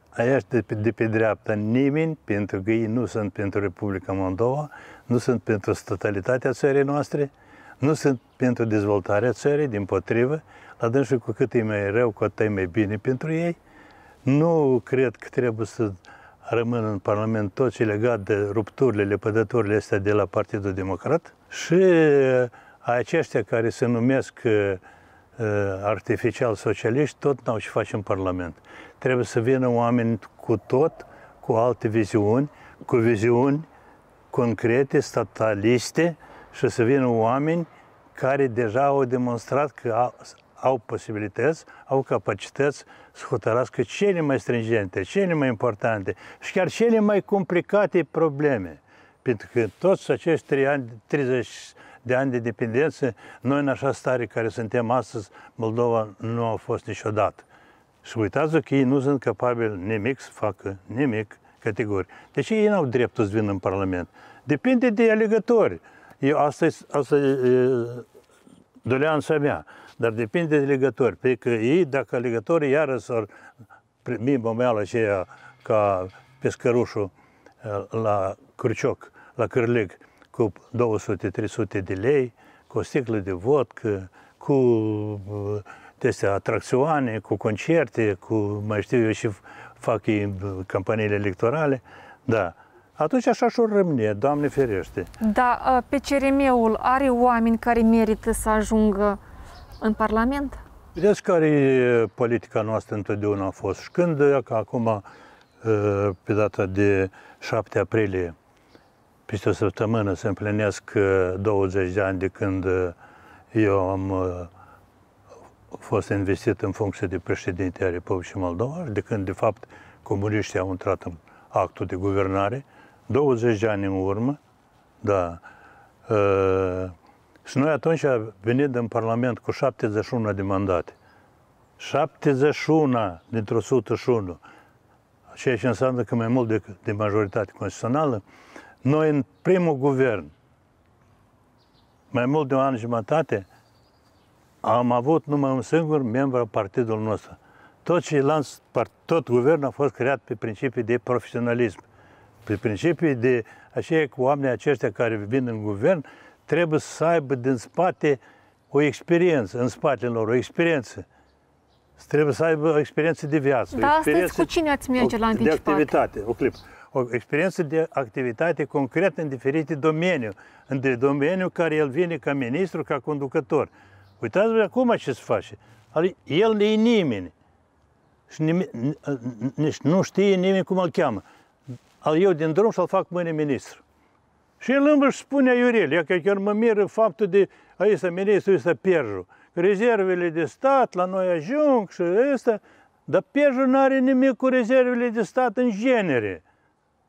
aia este de pe dreapta nimeni, pentru că ei nu sunt pentru Republica Moldova, nu sunt pentru totalitatea țării noastre, nu sunt pentru dezvoltarea țării, din potrivă, la dânsul cu cât e mai rău, cu atât e mai bine pentru ei. Nu cred că trebuie să rămână în Parlament tot ce legat de rupturile, lepădăturile astea de la Partidul Democrat și aceștia care se numesc artificial socialiști, tot n-au ce face în Parlament. Trebuie să vină oameni cu tot, cu alte viziuni, cu viziuni concrete, stataliste și să vină oameni care deja au demonstrat că au, au posibilități, au capacități să hotărască cele mai stringente, cele mai importante și chiar cele mai complicate probleme. Pentru că toți acești treizeci de ani de dependență, noi în așa stare care suntem astăzi, Moldova nu a fost niciodată. Și uitați-vă că ei nu sunt capabili nimic să facă, nimic, categoric. Deci ei nu au dreptul să vină în Parlament. Depinde de alegători. Eu, asta e, asta e doleanța mea, dar depinde de alegători. Pentru că ei, dacă alegătorii iară s-ar primi momeala aceea ca pescărușul la curcioc, la cârlig, cu două sute trei sute de lei, cu o sticlă de vodcă, cu aceste atracțioane, cu concerte, cu, mai știu eu, și fac ei campaniile electorale, da. Atunci așa și-o rămâne, Doamne ferește. Da, P C R M-ul are oameni care merită să ajungă în Parlament? Vedeți care e politica noastră întotdeauna a fost. Și când, că acum, pe data de șapte aprilie, peste o săptămână, se împlinesc douăzeci de ani de când eu am fost investit în funcție de președinte a Republicii Moldova, de când, de fapt, comuniștii au intrat în actul de guvernare, douăzeci de ani în urmă, da. E, și noi atunci am venit în Parlament cu șaptezeci și unu de mandate. șaptezeci și unu dintr-o sută și unu. Ceea ce înseamnă că mai mult de, de majoritate constituțională, noi în primul guvern, mai mult de un an și jumătate, am avut numai un singur membru al partidului nostru. Tot, tot guvernul a fost creat pe principii de profesionalism, pe principii de aceia cu oamenii aceștia care vin în guvern, trebuie să aibă din spate o experiență, în spatele lor, o experiență. Trebuie să aibă o experiență de viață. Da, astăzi cu cine ați merge la anticipat? De activitate, o clip. O experiență de activitate concretă în diferite domenii, în domeniul care el vine ca ministru, ca conducător. Uitați-vă acum ce se face. El nu e nimeni. Și nimi, nici nu știe nimeni cum îl cheamă. Al eu din drum și-l fac mâine ministru. Și el îmbăși spune aiurel, că chiar mă miră faptul de aici ministru, ăsta Pierju. Rezervele de stat la noi ajung și ăsta, dar Pierju nu are nimic cu rezervele de stat în genere.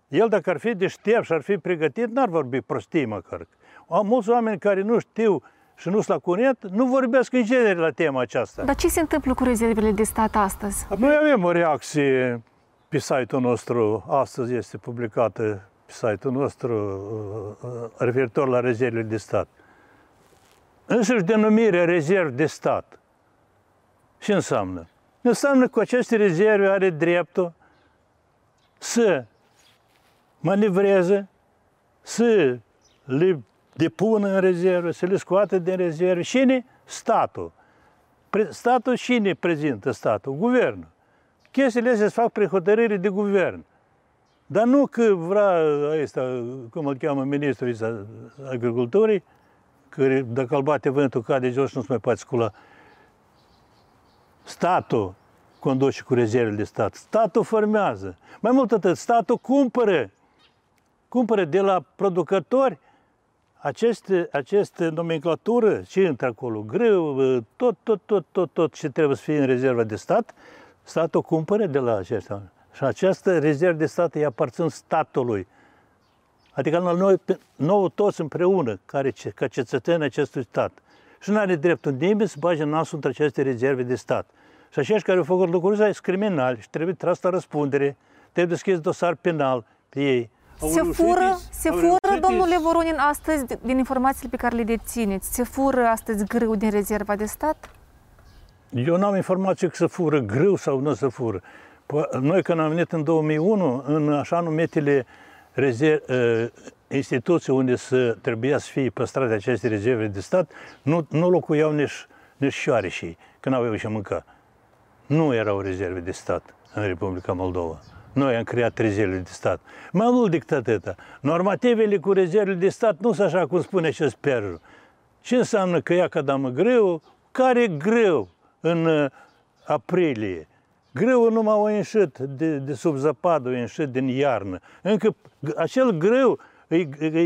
El dacă ar fi deștept și ar fi pregătit, n-ar vorbi prostii măcar. Mulți oameni care nu știu și nu-s la curent, nu vorbesc în genere la tema aceasta. Dar ce se întâmplă cu rezervele de stat astăzi? Noi avem o reacție pe site-ul nostru, astăzi este publicată pe site-ul nostru referitor la rezervele de stat. Însăși denumirea rezerv de stat, ce înseamnă? Înseamnă că aceste rezerve are dreptul să manevreze, să le depună în rezervă, să le scoată din rezervă. Cine? Statul. Statul cine prezintă statul? Guvernul. Chestiile astea se fac prin hotărâri de guvern. Dar nu că vrea ăsta, cum îl cheamă, ministrul agriculturii, că dacă îl bate vântul, cade jos și nu se mai poate scula. Statul conduce cu rezervele de stat. Statul formează. Mai mult atât, statul cumpără, cumpără de la producători Aceste, aceste nomenclatură, ce intră acolo, greu, tot, tot, tot, tot, tot ce trebuie să fie în rezerva de stat, statul cumpără de la aceștia. Și această rezervă de stat îi aparțin statului. Adică noi, noi toți împreună, care, ca cetățeni acestui stat. Și nu are dreptul nimeni să bage nasul între aceste rezerve de stat. Și acești care au făcut lucrurile sunt criminali și trebuie tras la răspundere, trebuie deschis dosar penal pe ei. Se fură, se fură, domnule Voronin, astăzi, din informațiile pe care le dețineți, se fură astăzi greu din rezerva de stat? Eu n-am informații că se fură greu sau nu se fură. Noi când am venit în două mii unu, în așa numitele instituții unde se trebuia să fie păstrate aceste rezerve de stat, nu, nu locuiau nici, nici șoareșii, că n-aveau ce mânca. Nu erau rezerve de stat în Republica Moldova. Noi am creat rezervele de stat. Mai mult decât atâta. Normativele cu rezervele de stat nu sunt așa cum spune acest Pierju. Ce înseamnă că ia cadamă greu? Care greu în aprilie? Greu numai o înșit de, de sub zăpadă, o înșit din iarnă. Încă acel greu E,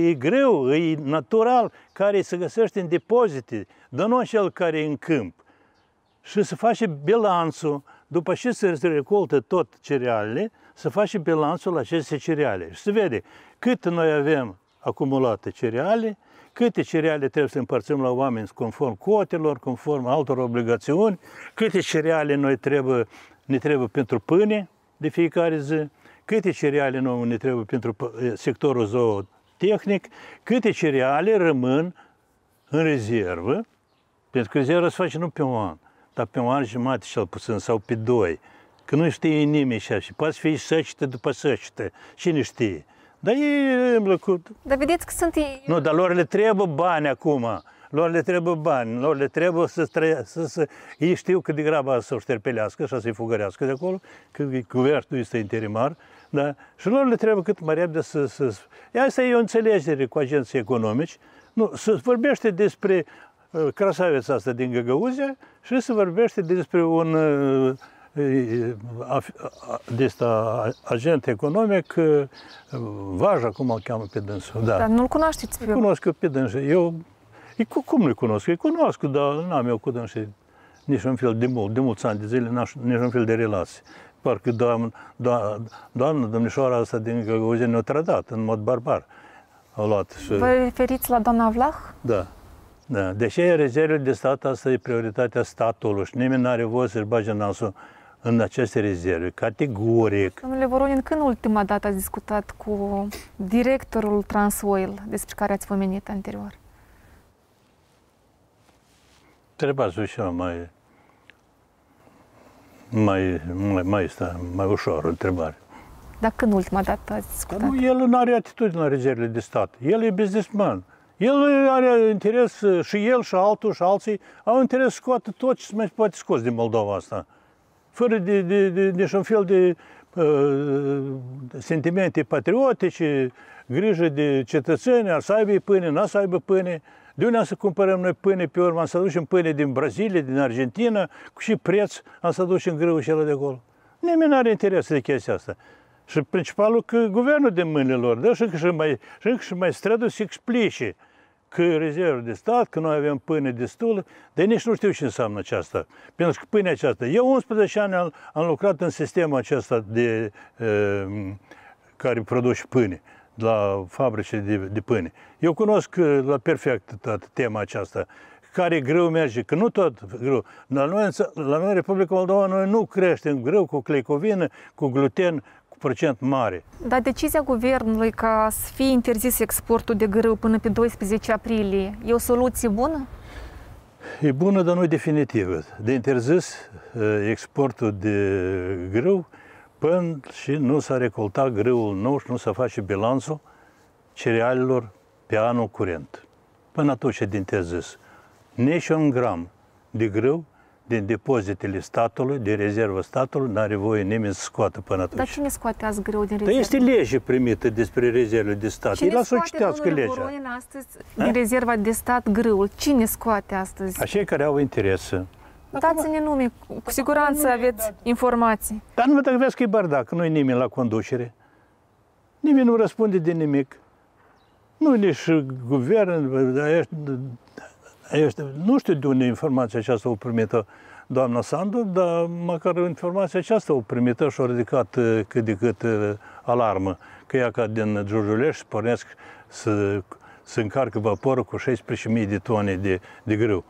e greu, e natural, care se găsește în depozite, dar nu cel care e în câmp. Și se face bilanțul, după ce se recoltă tot cerealele, se face bilanțul aceste cereale. Și se vede cât noi avem acumulate cereale, câte cereale trebuie să împărțim la oameni conform cotelor, conform altor obligațiuni, câte cereale noi trebuie, ne trebuie pentru pâine de fiecare zi, câte cereale noi ne trebuie pentru sectorul zootehnic, câte cereale rămân în rezervă, pentru că rezerva se face nu pe un an, dar pe un an jumate cel puțin sau pe doi, că nu știe nimeni așa și poate fi secetă după secetă, cine știe. Dar ei îmi plăcut. Dar vedeți că sunt ei... Nu, dar lor le trebuie bani acum. Lor le trebuie bani. Lor le trebuie să trăiască. Să... Ei știu cât de grabă să o șterpelească, așa să-i fugărească de acolo, că guvernul este interimar. Da? Și lor le trebuie cât mai repede să... să... Asta e o înțelegere cu agenții economici. Nu, se vorbește despre uh, crasaveța asta din Găgăuzia și se vorbește despre un... Uh, de asta agent economic, Vaja, cum îl cheamă pe dânsul. Da. Dar nu-l cunoașteți? Îl cunosc pe dânsul. Eu, cum nu-l cunosc? Îi cunosc, dar n-am eu cu dânsul niciun fel de mult, de mulți ani de zile, niciun fel de relații. Parcă doamna, doamna domnișoara asta din Găgăuzia ne-a trădat în mod barbar. A luat și... Vă referiți la doamna Vlah? Da. Da. De aceea rezervele de stat, asta e prioritatea statului și nimeni nu are voie să-și bage nasul în aceste rezerve, categoric. Domnule Voronin, când ultima dată ați discutat cu directorul Transoil, despre care ați pomenit anterior? Trebuie să mai, mai, mai, mai, sta, mai ușor întrebare. Dar când ultima dată ați discutat? El nu are atitudine la rezervele de stat. El e businessman. El are interes, și el, și altul, și alții, au interes să scoată tot ce se mai poate scos din Moldova asta. Fără de, de, de, niciun fel de uh, sentimente patriotice, grijă de cetățeni, ar să aibă pâine, n-ar să aibă pâine. De unde am să cumpărăm noi pâine pe urmă? Am să aducem pâine din Brazilia, din Argentina, cu și preț am să aducem grâu și ăla de acolo. Nimeni nu are interes de chestia asta. Și principalul că guvernul de mâinile lor, da? Și încă și mai, și mai străduie să explice că rezervă de stat, că noi avem pâine destulă, dar nici nu știu ce înseamnă aceasta. Pentru că pâinea aceasta... Eu unsprezece ani am, am lucrat în sistemul acesta de, e, care produce pâine, la fabricile de, de pâine. Eu cunosc la perfect toată tema aceasta, care grâu merge, că nu tot grâu. La noi, la noi Republica Moldova, noi nu creștem grâu cu cleicovină, cu gluten, procent mare. Dar decizia guvernului ca să fie interzis exportul de grâu până pe doisprezece aprilie, e o soluție bună? E bună, dar nu definitivă. De interzis exportul de grâu până și nu s-a recoltat grâul nou și nu s-a face bilanțul cerealelor pe anul curent. Până atunci e de interzis. Nici un gram de grâu din depozitele statului, de rezervă statului, n-are voie nimeni să scoată până atunci. Dar cine scoate azi grâu din rezervă? Dar este lege primită despre rezervele de stat. Cine la scoate, domnule Voronin, astăzi a? Din rezerva de stat grâul? Cine scoate astăzi? Acei care au interese. Dați-ne nume, cu siguranță aveți informații. Dar nu vă vezi că e bardac, nu e nimeni la conducere. Nimeni nu răspunde de nimic. Nu nici guvern, dar nu știu de unde informația aceasta o primită doamna Sandu, dar măcar informația aceasta o primită și-a ridicat cât de cât alarmă. Că ea ca din Giurgiulești pornesc să, să încarcă vaporul cu șaisprezece mii de tone de, de grâu.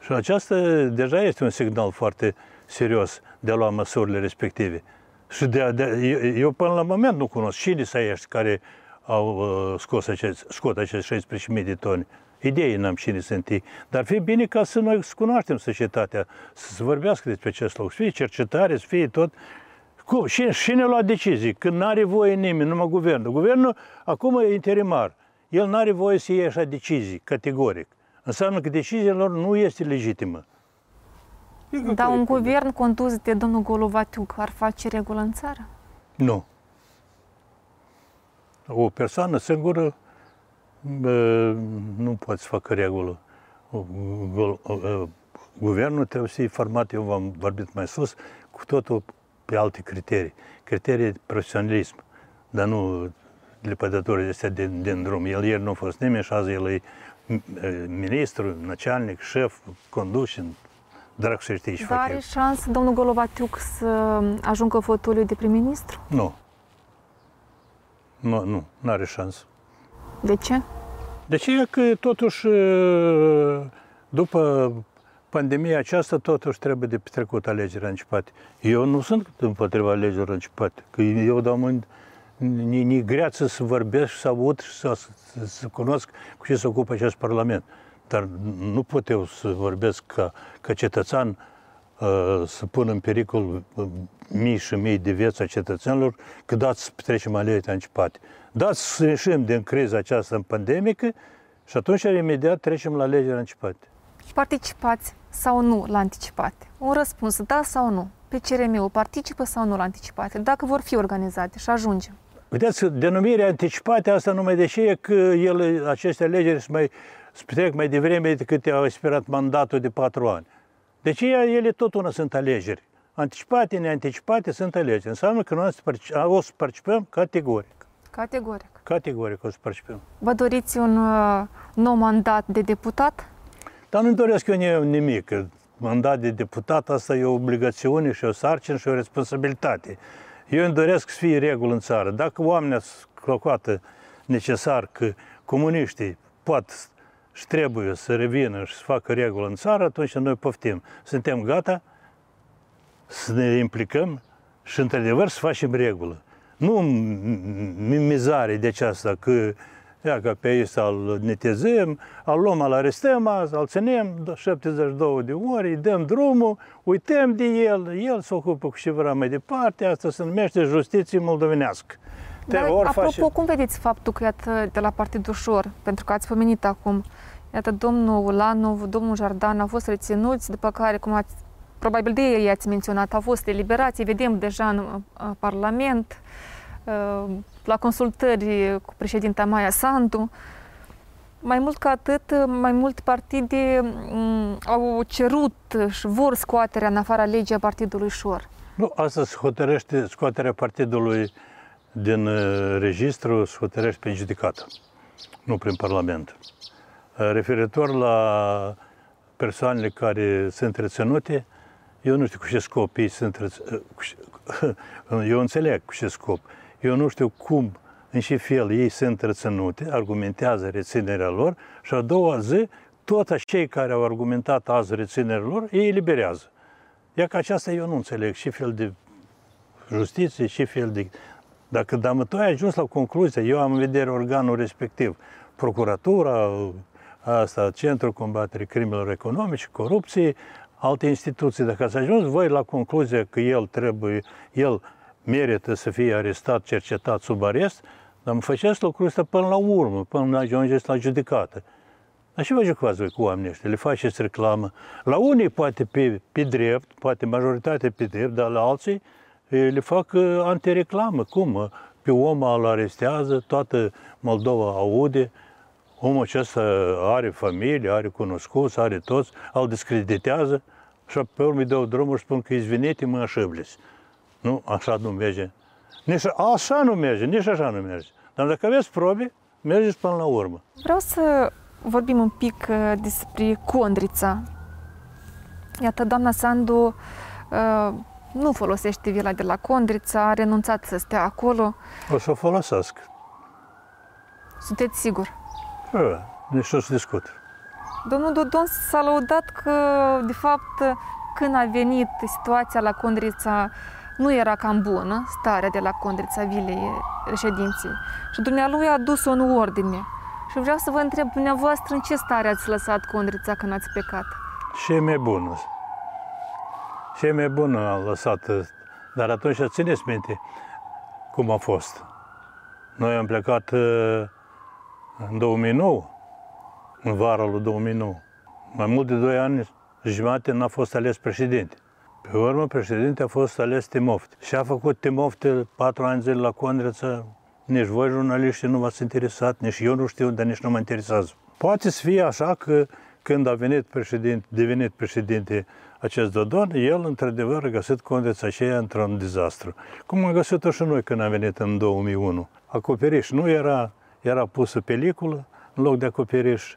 Și aceasta deja este un signal foarte serios de a lua măsurile respective. Și de, de, eu, eu până la moment nu cunosc cine să ești care au scos acest, scot aceste șaisprezece mii de tone. Idei n-am cine sunt ei, dar ar fi bine ca să noi să cunoaștem societatea, să se vorbească despre acest lucru, să fie cercetare, să fie tot. Cum? Și, și ne lua decizii, când n-are voie nimeni, numai guvernul. Guvernul acum e interimar, el n-are voie să ia așa decizii, categoric. Înseamnă că decizia lor nu este legitimă. Dar un guvern condus de domnul Golovatiuc ar face regulă în țară? Nu. O persoană singură nu poate să facă regulă. Guvernul trebuie să fie format, eu v-am vorbit mai sus, cu totul pe alte criterii. Criterii de profesionalism, dar nu lepădătorul ăsta din, din drum. El ieri nu a fost nimeni și azi el e ministru, năcealnic, șef, conducent. Dar are șansă domnul Golovatiuc să ajungă fotoliu de prim-ministru? Nu. Nu, nu, nu are șansă. De ce? De ce? Că totuși, după pandemia aceasta, totuși trebuie de petrecut alegeri anticipate. Eu nu sunt împotriva alegerilor anticipate, că eu dau ni greață să vorbesc, să aud și să, să, să cunosc cu ce se ocupă acest parlament. Dar nu pot eu să vorbesc ca, ca cetățean uh, să pun în pericol uh, mii și mii de vieți a cetățenilor, că dați să petrecem alegeri anticipate. Dați să ieșim din criza aceasta pandemică și atunci imediat trecem la alegeri anticipate. Participați sau nu la anticipate? Un răspuns, da sau nu? P C R M-ul participă sau nu la anticipate? Dacă vor fi organizate și ajungem. Vedeți, denumirea anticipate, asta numai de ce că ele, aceste alegeri sunt mai... se petrec mai devreme decât au expirat mandatul de patru ani. Deci ele tot una sunt alegeri. Anticipate, neanticipate sunt alegeri. Înseamnă că noi o să participăm categoric. Categoric. Categoric o să participăm. Vă doriți un uh, nou mandat de deputat? Dar nu-mi doresc eu nimic. Mandat de deputat, asta e o obligațiune și o sarcină și o responsabilitate. Eu îmi doresc să fie regulă în țară. Dacă oamenii ați clocoată necesar că comuniștii pot și trebuie să revină și să facă regulă în țară, atunci noi poftim. Suntem gata să ne implicăm și, într-adevăr, să facem regulă. Nu mimizare de aceasta, că, ia, că pe aici să-l netezăm, al luăm, al arestăm, al ținem șaptezeci și două de ori, îi dăm drumul, uităm de el, el se ocupă cu ceva mai departe, asta se numește justiție moldovenească. Dar, apropo, face... cum vedeți faptul că, iată, de la Partidul Ușor, pentru că ați pomenit acum, iată, domnul Ulanov, domnul Jardan au fost reținuți, după care, cum ați, probabil de ei i-ați menționat, au fost eliberații, vedem deja în Parlament, la consultări cu președinta Maia Sandu. Mai mult ca atât, mai multe partide au cerut și vor scoaterea în afara legii a Partidului Ușor. Nu, asta se hotărăște scoaterea partidului din registru, se hotărăște prin judecată, nu prin Parlament. Referitor la persoanele care sunt reținute, eu nu știu cu ce scop ei sunt reținute. Eu înțeleg cu ce scop. Eu nu știu cum, în ce fel ei sunt reținute, argumentează reținerea lor și a doua zi, toți cei care au argumentat azi reținerea lor, ei eliberează. Iar că aceasta eu nu înțeleg ce fel de justiție, ce fel de... Dacă tu ai ajuns la concluzie, eu am în vedere organul respectiv, procuratura, asta, Centrul Combaterii Crimelor Economice, Corupției, alte instituții, dacă ați ajuns voi la concluzia că el trebuie, el merită să fie arestat, cercetat, sub arest, dar mă faceți lucrul ăsta până la urmă, până ajungeți la judecată. Dar și vă jucați voi cu oamenii ăștia, le faceți reclamă. La unii poate pe, pe drept, poate majoritatea pe drept, dar la alții le fac antireclamă. Cum? Pe om îl arestează, toată Moldova aude, omul acesta are familie, are cunoscuți, are toți, îl discreditează și pe urmă îi dau drumul și spun că izvinite, mă așâblesc. Nu, așa nu merge. Nici așa nu merge, nici așa nu merge. Dar dacă aveți probe, mergeți până la urmă. Vreau să vorbim un pic despre Condrița. Iată, doamna Sandu uh, nu folosește vila de la Condrița, a renunțat să stea acolo. O să o folosească. Sunteți sigur? Da, nici nu se discută. Domnul Dodon s-a lăudat că, de fapt, când a venit situația la Condrița, nu era cam bună, starea de la Condrița, vilei reședinței. Și dumnealui a dus-o în ordine. Și vreau să vă întreb, dumneavoastră, în ce stare ați lăsat Condrița când ați plecat? Ce mai bună. Cea mai bună a lăsat, dar atunci țineți minte cum a fost. Noi am plecat în două mii nouă, în vara lui două mii nouă. Mai mult de doi ani jumate n-a fost ales președinte. Pe urmă, președinte a fost ales Timofte. Și a făcut Timofte patru ani zile la Condrița. Nici voi, jurnaliștii, nu v-ați interesat, nici eu nu știu, dar nici nu mă interesează. Poate să fie așa că când a venit președinte, devenit președinte, acest Dodon, el într-adevăr a găsit Condrița aceea într-un dezastru. Cum am găsit-o și noi când am venit în două mii unu. Acoperiș nu era, era pusă peliculă în loc de acoperiș.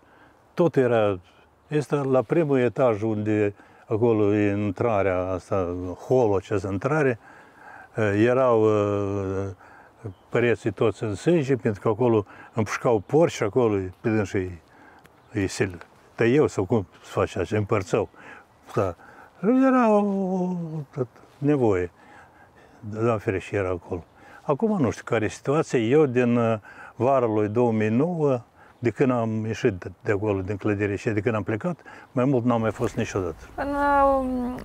Tot era, este la primul etaj unde acolo e intrarea, asta, holul acesta intrare, erau păreții toți în sânge, pentru că acolo împușcau porci și acolo pe dânsul ei, ei se tăiau sau cum se face așa, împărțau. Da. Era o nevoie, da, ferești, era acolo. Acum nu știu care e situația, eu din vara lui două mii nouă, de când am ieșit de acolo, din clădire, și de când am plecat, mai mult n-am mai fost niciodată. În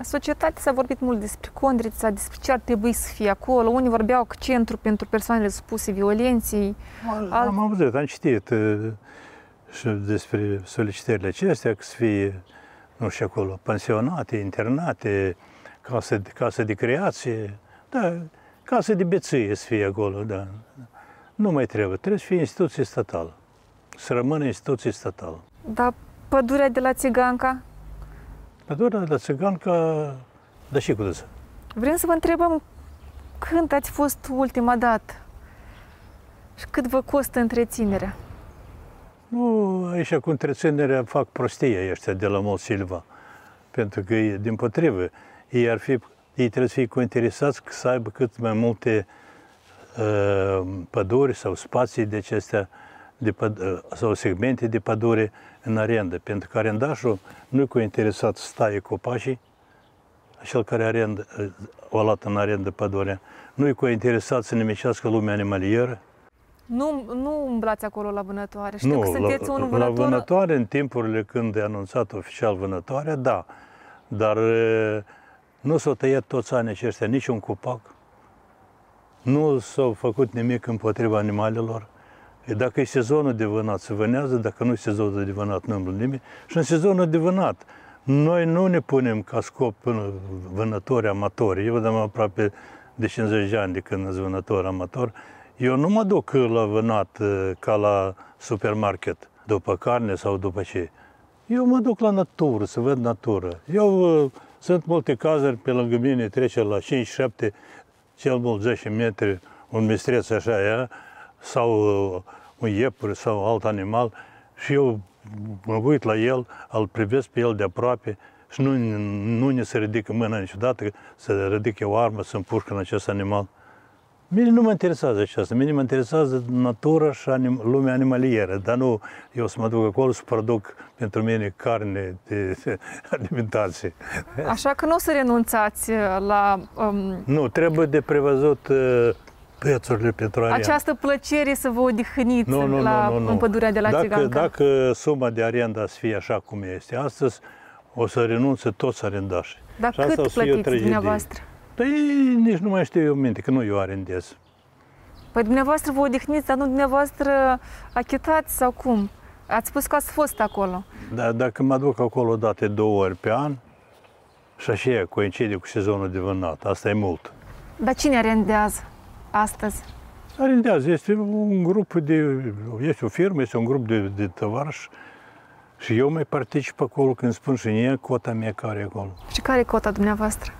societate s-a vorbit mult despre Condrița, despre ce ar trebui să fie acolo. Unii vorbeau că centru pentru persoanele supuse violenței. Am alt... auzit, am citit și despre solicitările acestea, că să fie, nu știu, acolo, pensionate, internate, case, case de creație, da, case de beție să fie acolo, da. Nu mai trebuie, trebuie să fie instituție statală. Să rămână instituții statale. Dar pădurea de la Țiganca? Pădurea de la Țiganca, da, și cu dânsă. Vrem să vă întrebăm când ați fost ultima dată și cât vă costă întreținerea? Nu, aici cu întreținerea fac prostie ăștia de la Mol Silva. Pentru că, din potrivă, ei, ar fi, ei trebuie să fie cointeresați să aibă cât mai multe uh, păduri sau spații de acestea, De, sau segmente de pădure în arendă, pentru că arendașul nu-i cointeresat să taie copacii, cel care arendă, o luat în arendă pădurea, nu-i cointeresat să nimicească lumea animalieră. Nu, nu umblați acolo la vânătoare, știu nu, că sunteți la, un vânător... la vânătoare, în timpurile când e anunțat oficial vânătoarea, da, dar nu s-au tăiat toți anii aceștia niciun copac, nu s-au făcut nimic împotriva animalelor. Dacă e sezonul de vânat, se vânează, dacă nu e sezonul de vânat, nu îmblă nimic. Și în sezonul de vânat, noi nu ne punem ca scop vânători amatori. Eu am aproape de cincizeci de ani de când sunt vânător amator. Eu nu mă duc la vânat ca la supermarket, după carne sau după ce. Eu mă duc la natură, să văd natură. Eu sunt multe cazuri, pe lângă mine trece la cinci șapte, cel mult zece metri, un mistreț așa ea, sau un iepure sau alt animal, și eu mă uit la el, îl privesc pe el de aproape și nu, nu ne se ridică mâna niciodată să ridic eu armă, să împușcă în acest animal. Mine nu mă interesează aceasta, mine mă interesează natura și anim, lumea animalieră, dar nu eu să mă duc acolo să produc pentru mine carne de, de alimentație. Așa că nu o să renunțați la... Um... Nu, trebuie de prevăzut... Uh, pentru această plăcere să vă odihniți nu, nu, la, nu, nu, nu. în pădurea de la dacă, Țiganca. Dacă suma de arendă să fie așa cum este astăzi, o să renunțe toți arendașii. Dar și cât asta plătiți dumneavoastră? Păi nici nu mai știu eu minte, că nu eu arendez. Păi dumneavoastră vă odihniți, dar nu dumneavoastră achitați sau cum? Ați spus că ați fost acolo. Da, dacă mă duc acolo o dată, două ori pe an, și așa coincide cu sezonul de vânat, asta e mult. Dar cine arendează astăzi? Arendează. Este un grup de... Este o firmă, este un grup de, de tovarăși și eu mai particip acolo când spun și mie cota mea care e acolo. Și care e cota dumneavoastră?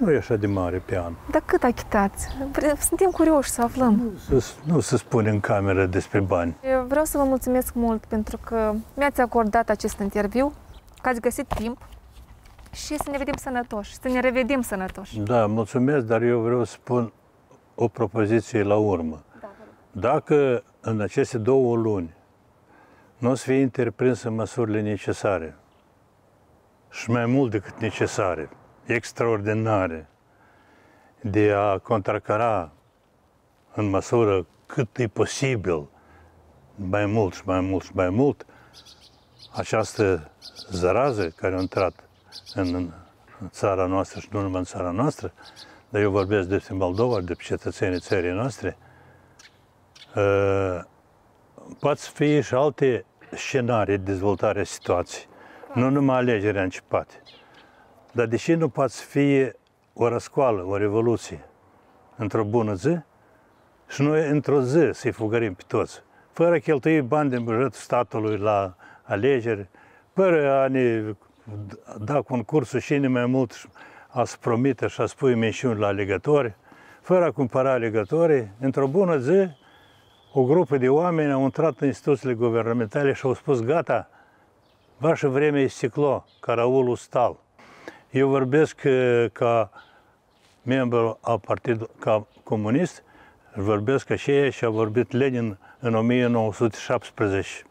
Nu e așa de mare pe an. Dar cât achitați? Suntem curioși să aflăm. Nu se, nu se spune în cameră despre bani. Eu vreau să vă mulțumesc mult pentru că mi-ați acordat acest interviu, că ați găsit timp. Și să ne vedem sănătoși, să ne revedem sănătoși. Da, mulțumesc, dar eu vreau să spun o propoziție la urmă. Dacă în aceste două luni nu o să fie întreprinsă măsurile necesare și mai mult decât necesare, extraordinare, de a contracara în măsură cât e posibil mai mult și mai mult și mai mult această zarază care a intrat în țara noastră și nu numai în țara noastră, dar eu vorbesc despre Moldova, despre cetățenii țării noastre, pot fi și alte scenarii de dezvoltare a situației, nu numai alegerea începate. Dar deși nu poate fi o răscoală, o revoluție, într-o bună zi, și noi într-o zi să-i fugărim pe toți, fără a cheltui bani din bugetul statului la alegeri, fără a ne da concursul și nu mai mult a-ți promite și a-ți pui mențiuni la alegători, fără a cumpăra alegătorii. Într-o bună zi, o grupă de oameni au intrat în instituțiile guvernamentale și au spus, gata, vașa vreme e sticlo, caraulul stal. Eu vorbesc ca membru al Partidului Comunist, vorbesc așa și a vorbit Lenin în o mie nouă sute șaptesprezece.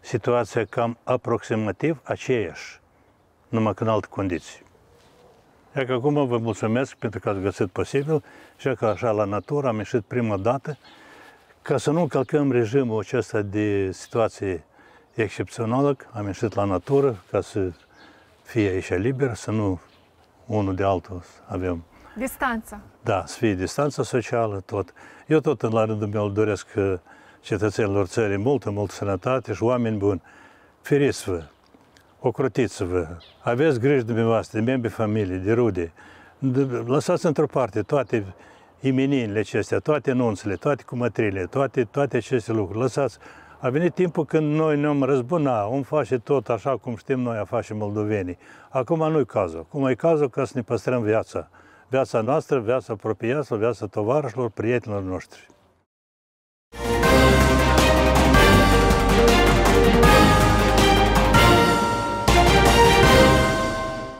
Situația cam aproximativ aceeași, numai că în alte condiții. Iar că acum vă mulțumesc pentru că ați găsit posibil și că așa la natură am ieșit prima dată ca să nu încălcăm regimul acesta de situație excepțională, am ieșit la natură ca să fie aici liber, să nu unul de altul avem... Distanța. Da, să fie distanța socială, tot. Eu tot la rândul meu doresc cetățenilor țării multă, multă sănătate și oameni buni. Feriți-vă, ocrotiți-vă, aveți grijă de dumneavoastră, de membrii familiei, de rude. Lăsați într-o parte toate imeniile acestea, toate nunțele, toate cumătrile, toate, toate aceste lucruri. Lăsați. A venit timpul când noi ne-am răzbuna, om face tot așa cum știm noi a face moldovenii. Acum nu-i cazul. Acum e cazul ca să ne păstrăm viața. Viața noastră, viața apropiaților, viața tovarășilor, prietenilor noștri.